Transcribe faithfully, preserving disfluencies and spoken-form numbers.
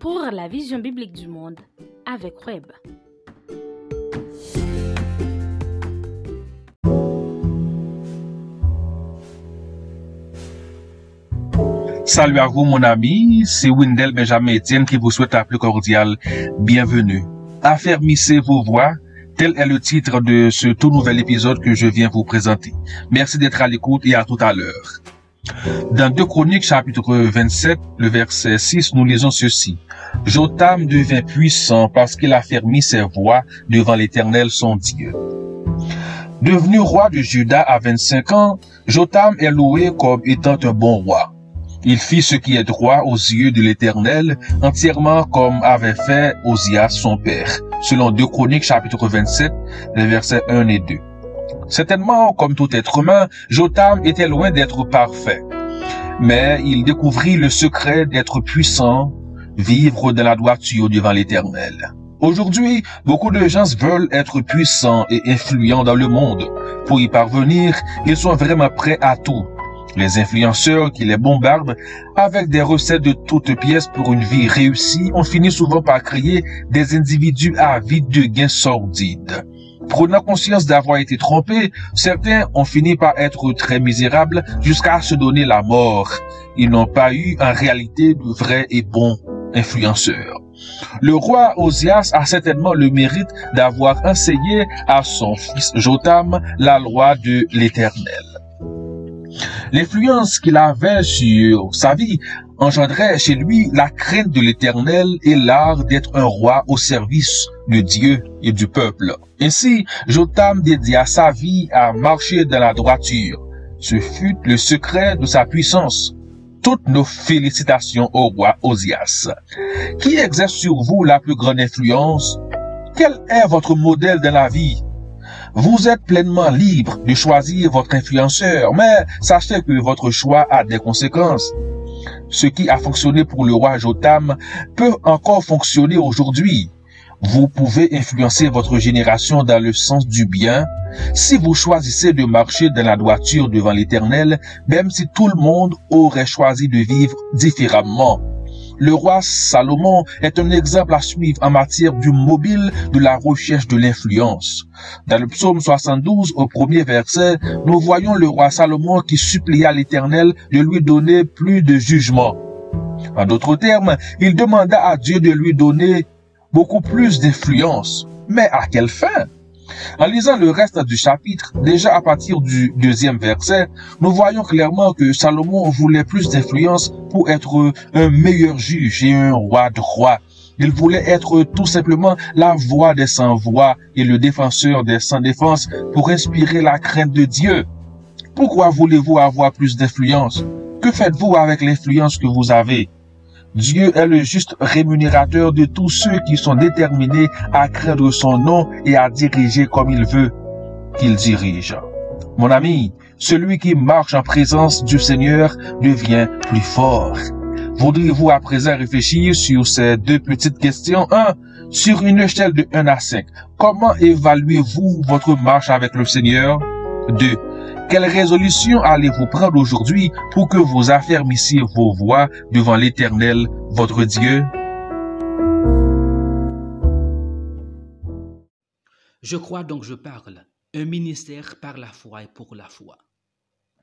pour la vision biblique du monde avec Web. Salut à vous mon ami, c'est Windel Benjamin Etienne qui vous souhaite la plus cordiale bienvenue. Affermissez vos voix. Tel est le titre de ce tout nouvel épisode que je viens vous présenter. Merci d'être à l'écoute et à tout à l'heure. Dans deux Chroniques, chapitre vingt-sept, le verset six, nous lisons ceci. « Jotam devint puissant parce qu'il affermit ses voies devant l'Éternel son Dieu. » Devenu roi de Juda à vingt-cinq ans, Jotam est loué comme étant un bon roi. Il fit ce qui est droit aux yeux de l'Éternel, entièrement comme avait fait Ozias son père, selon deux Chroniques chapitre vingt-sept, les versets un et deux. Certainement, comme tout être humain, Jotam était loin d'être parfait, mais il découvrit le secret d'être puissant, vivre de la droiture devant l'Éternel. Aujourd'hui, beaucoup de gens veulent être puissants et influents dans le monde. Pour y parvenir, ils sont vraiment prêts à tout. Les influenceurs qui les bombardent avec des recettes de toutes pièces pour une vie réussie ont fini souvent par créer des individus avides de gains sordides. Prenant conscience d'avoir été trompés, certains ont fini par être très misérables jusqu'à se donner la mort. Ils n'ont pas eu en réalité de vrais et bons influenceurs. Le roi Ozias a certainement le mérite d'avoir enseigné à son fils Jotam la loi de l'Éternel. L'influence qu'il avait sur sa vie engendrait chez lui la crainte de l'Éternel et l'art d'être un roi au service de Dieu et du peuple. Ainsi, Jotam dédia sa vie à marcher dans la droiture. Ce fut le secret de sa puissance. Toutes nos félicitations au roi Ozias. Qui exerce sur vous la plus grande influence? Quel est votre modèle dans la vie? Vous êtes pleinement libre de choisir votre influenceur, mais sachez que votre choix a des conséquences. Ce qui a fonctionné pour le roi Jotam peut encore fonctionner aujourd'hui. Vous pouvez influencer votre génération dans le sens du bien si vous choisissez de marcher dans la droiture devant l'Éternel, même si tout le monde aurait choisi de vivre différemment. Le roi Salomon est un exemple à suivre en matière du mobile de la recherche de l'influence. Dans le psaume soixante-douze, au premier verset, nous voyons le roi Salomon qui supplia l'Éternel de lui donner plus de jugement. En d'autres termes, il demanda à Dieu de lui donner beaucoup plus d'influence. Mais à quelle fin? En lisant le reste du chapitre, déjà à partir du deuxième verset, nous voyons clairement que Salomon voulait plus d'influence pour être un meilleur juge et un roi droit. Il voulait être tout simplement la voix des sans-voix et le défenseur des sans-défense pour inspirer la crainte de Dieu. Pourquoi voulez-vous avoir plus d'influence? Que faites-vous avec l'influence que vous avez? Dieu est le juste rémunérateur de tous ceux qui sont déterminés à craindre son nom et à diriger comme il veut qu'il dirige. Mon ami, celui qui marche en présence du Seigneur devient plus fort. Voudriez-vous à présent réfléchir sur ces deux petites questions? un. Sur une échelle de un à cinq, comment évaluez-vous votre marche avec le Seigneur? deux. Quelle résolution allez-vous prendre aujourd'hui pour que vous affermissiez vos voies devant l'Éternel, votre Dieu? Je crois donc je parle, un ministère par la foi et pour la foi.